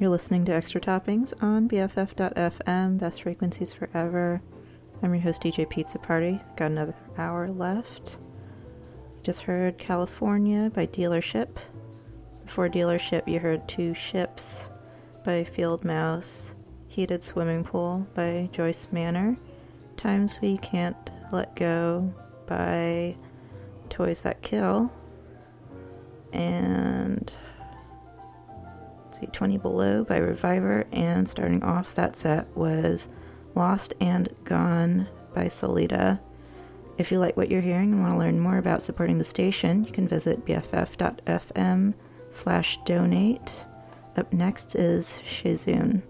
You're listening to Extra Toppings on BFF.fm, Best Frequencies Forever. I'm your host, DJ Pizza Party. Got another hour left. Just heard California by Dealership. Before Dealership, you heard Two Ships by Field Mouse, Heated Swimming Pool by Joyce Manor, Times We Can't Let Go by Toys That Kill, and 20 Below by Reviver, and starting off that set was Lost and Gone by Salida. If you like what you're hearing and want to learn more about supporting the station, you can visit bff.fm/donate. Up next is Shizune.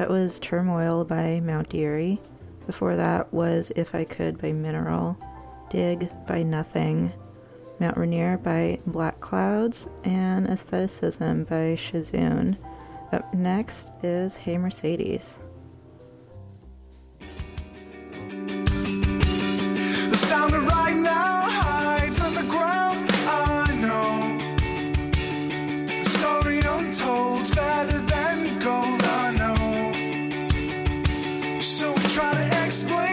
That was Turmoil by Mount Deary. Before that was If I Could by Mineral, Dig by Nothing, Mount Rainier by Black Clouds, and Aestheticism by Shizune. Up next is Hey Mercedes. The sound of right now hides on the ground, I know. The story untold's better than gold, I know. So we try to explain.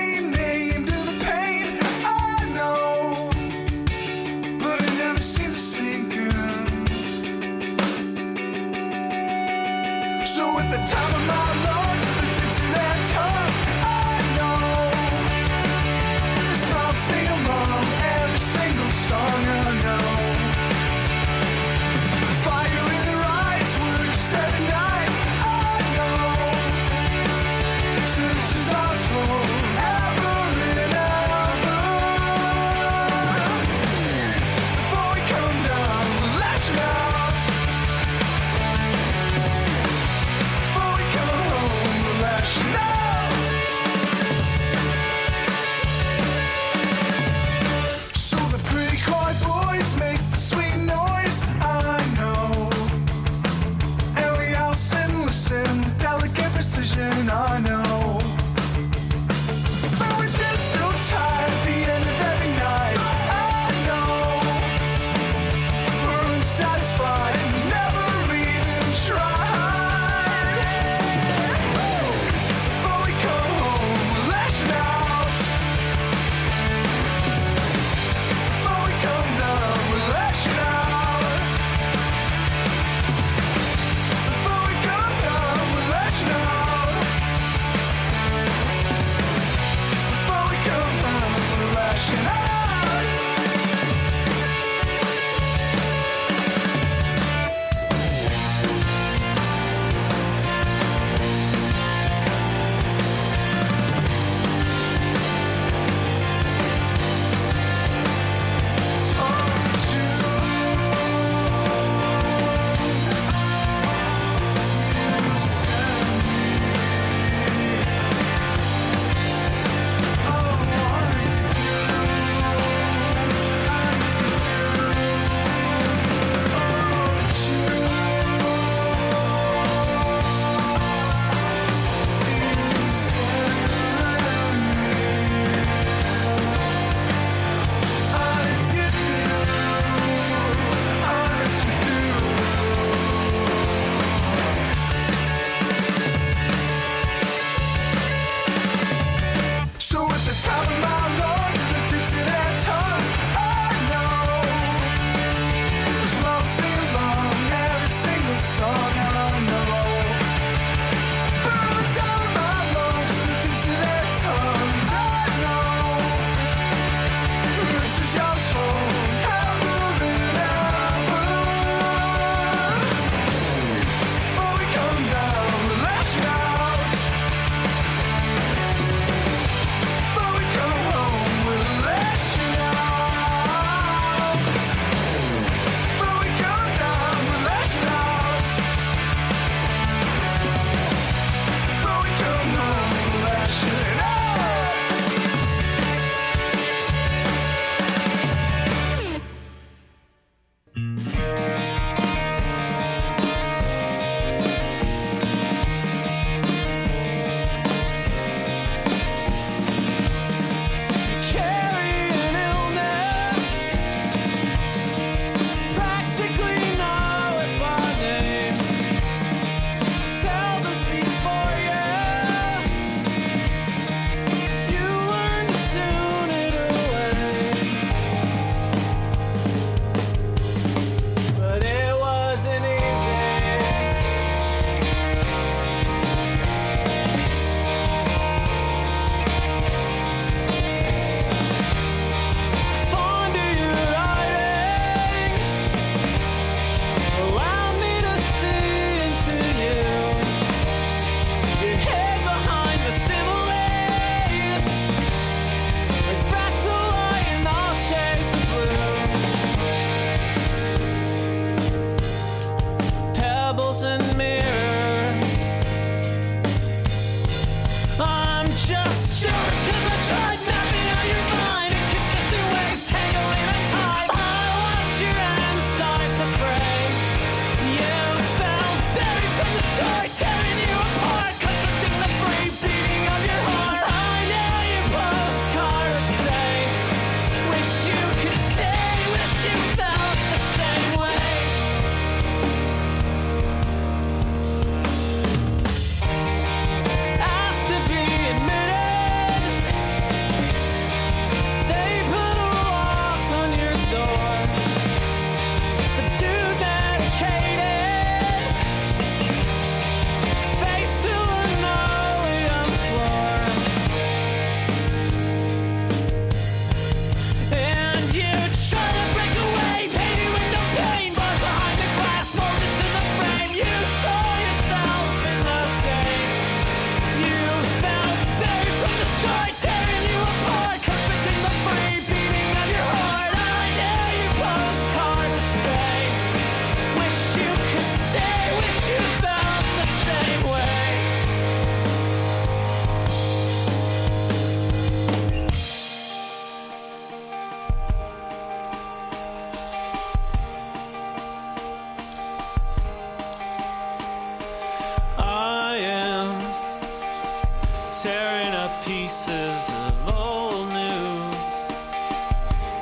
Time of my lungs, the tips of their tongues, I know. Smile, sing along.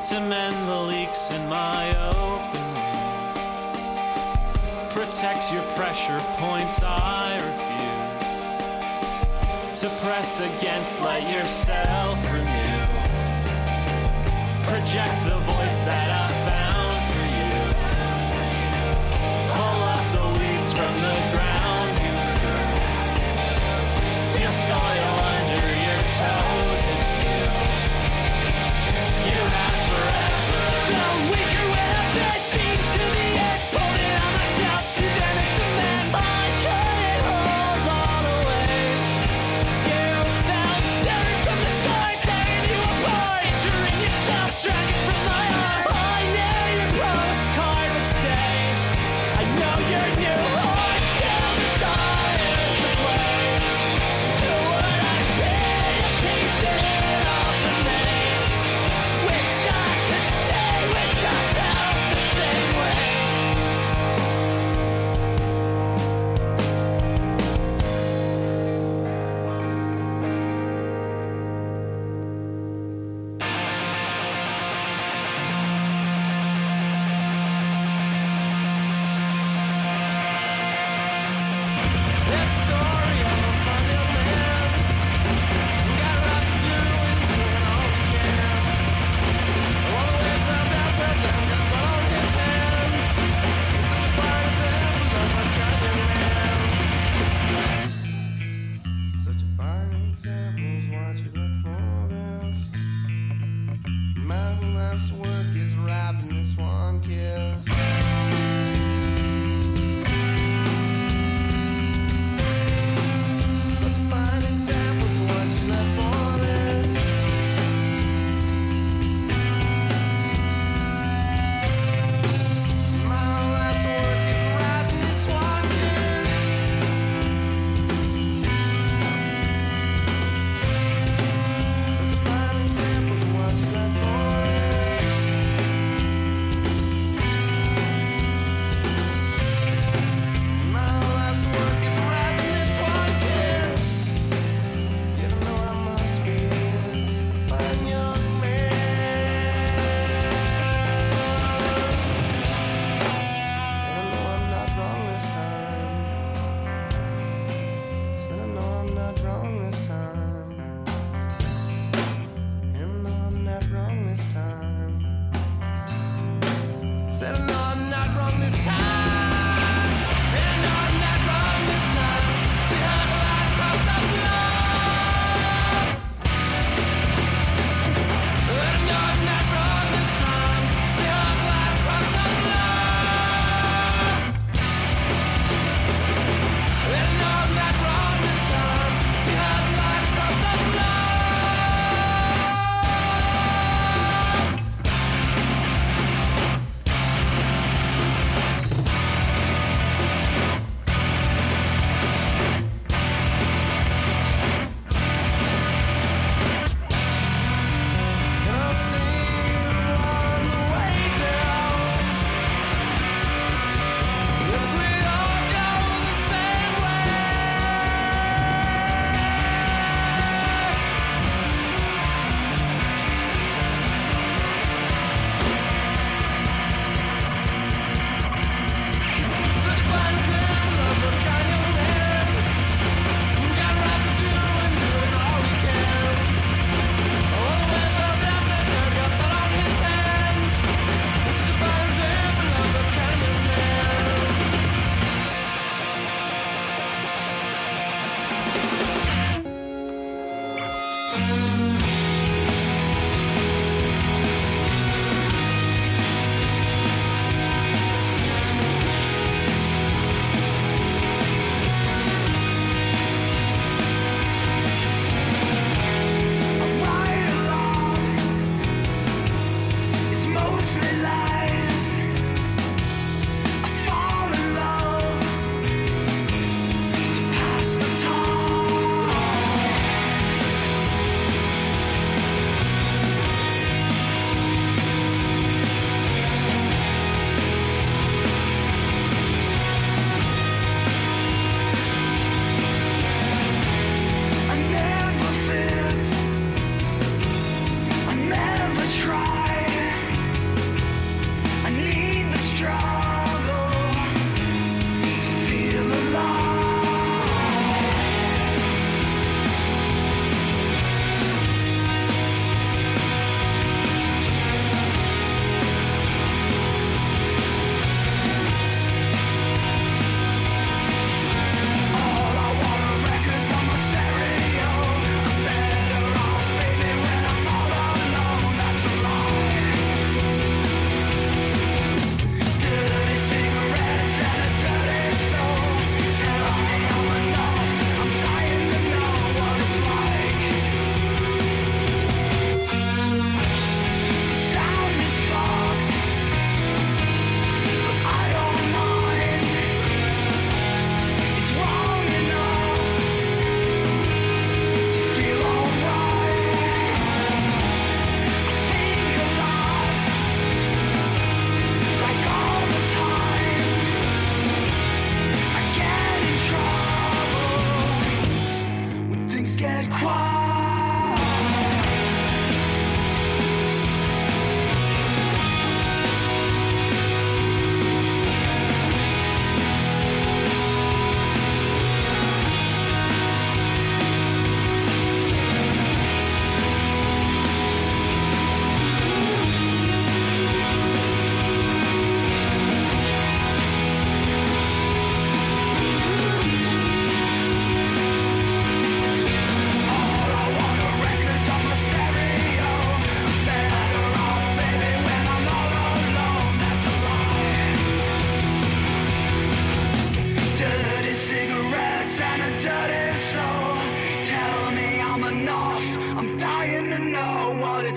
to mend the leaks in my open wounds. Protects your pressure points I refuse to press against, let yourself renew. Project the voice that I found for you. Pull up the weeds from the ground you grew. Feel soil under your toes, it's you. You have forever. So weaker when I beg beat to the end. Folded on myself to damage the man. I couldn't hold all the way. You found better from the start, tearing you apart, injuring yourself, dragging from my heart. I knew your postcard would say, I know your new heart's still desires away. Who would I be? I keep it all for me. Wish I could say, wish I felt the same way.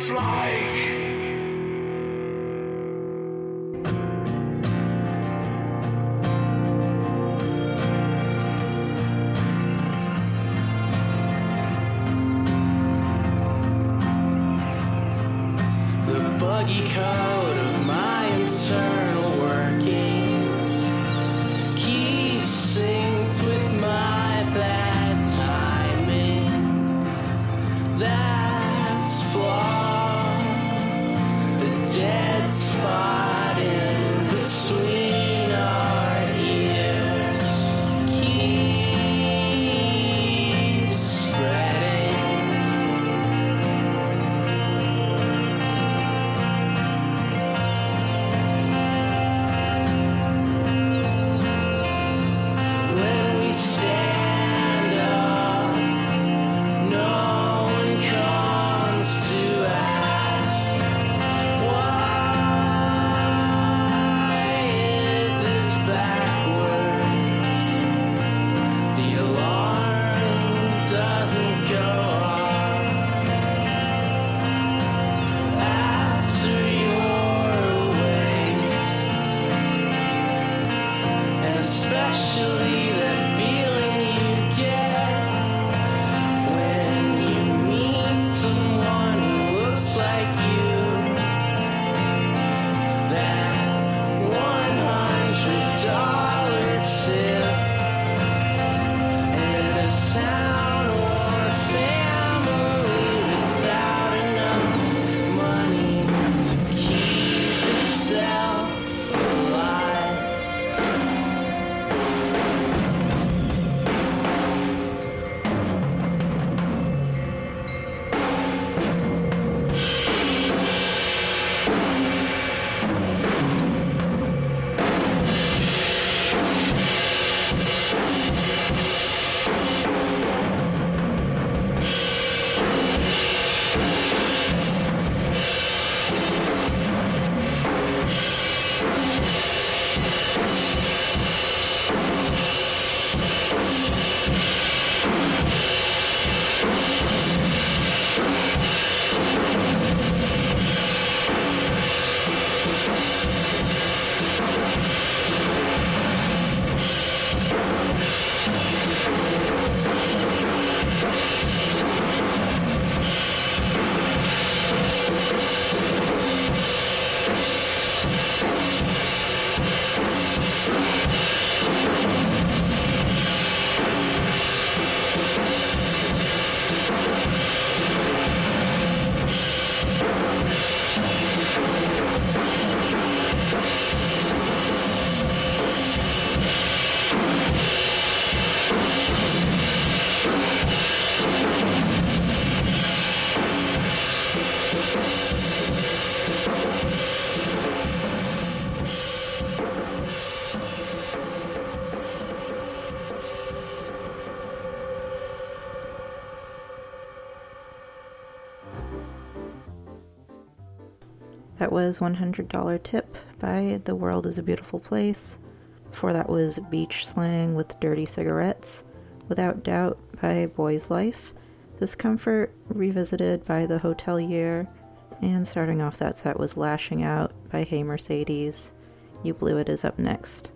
it's like. That was $100 Tip by The World is a Beautiful Place. Before that was Beach Slang with Dirty Cigarettes. Without Doubt by Boy's Life. Discomfort revisited by The Hotel Year. And starting off that set was Lashing Out by Hey Mercedes. You Blew It is up next.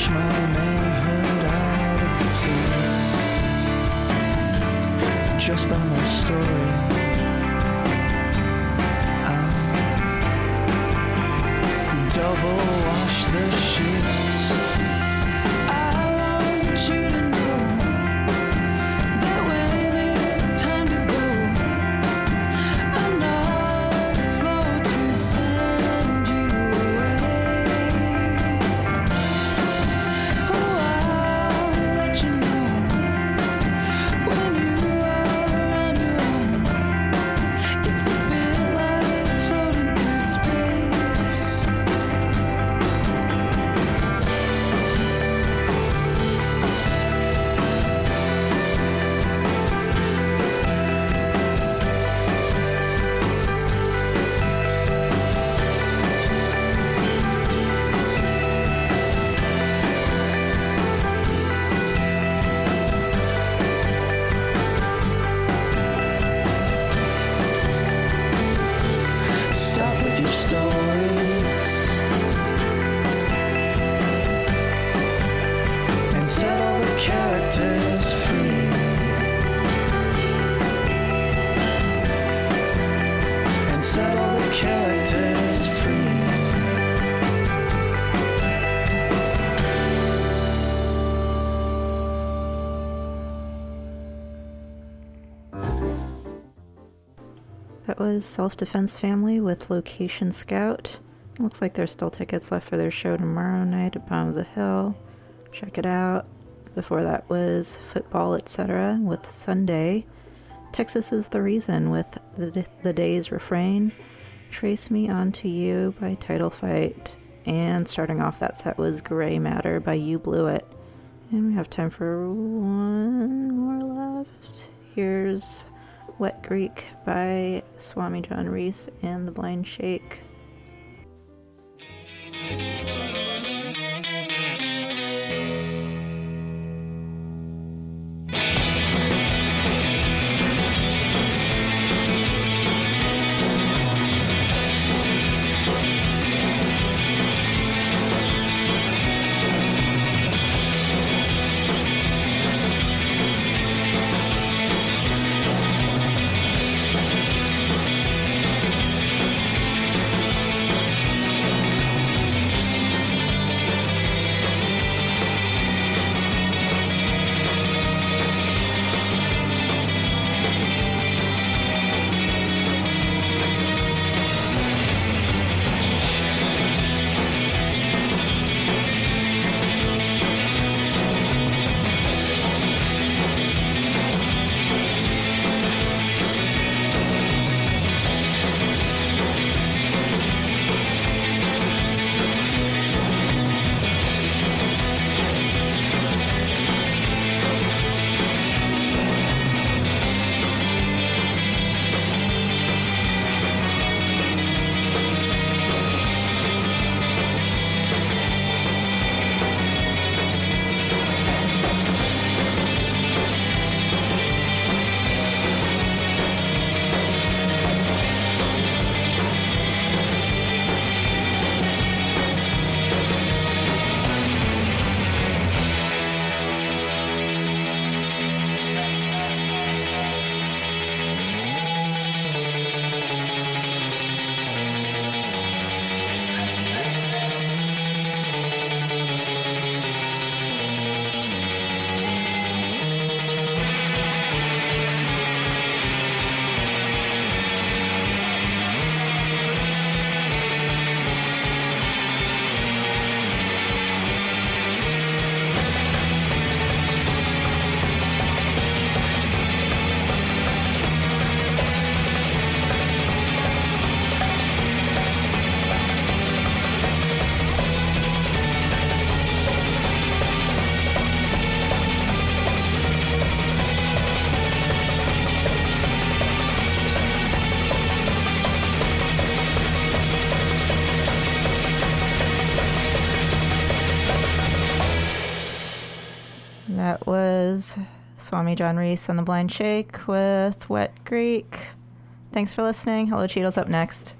wash my manhood out at the seams. Just by my story, I'll double wash the sheets. I want you to know. Was Self Defense Family with Location Scout. Looks like there's still tickets left for their show tomorrow night at Bottom of the Hill. Check it out. Before that was Football Etc. with Sunday. Texas Is the Reason with the Day's Refrain. Trace Me Onto You by Title Fight. And starting off that set was Gray Matter by You Blew It. And we have time for one more left. Here's Wet Greek by Swami John Reese and The Blind Shake. Swami John Reese and The Blind Shake with Wet Greek. Thanks for listening. Hello Cheetos up next.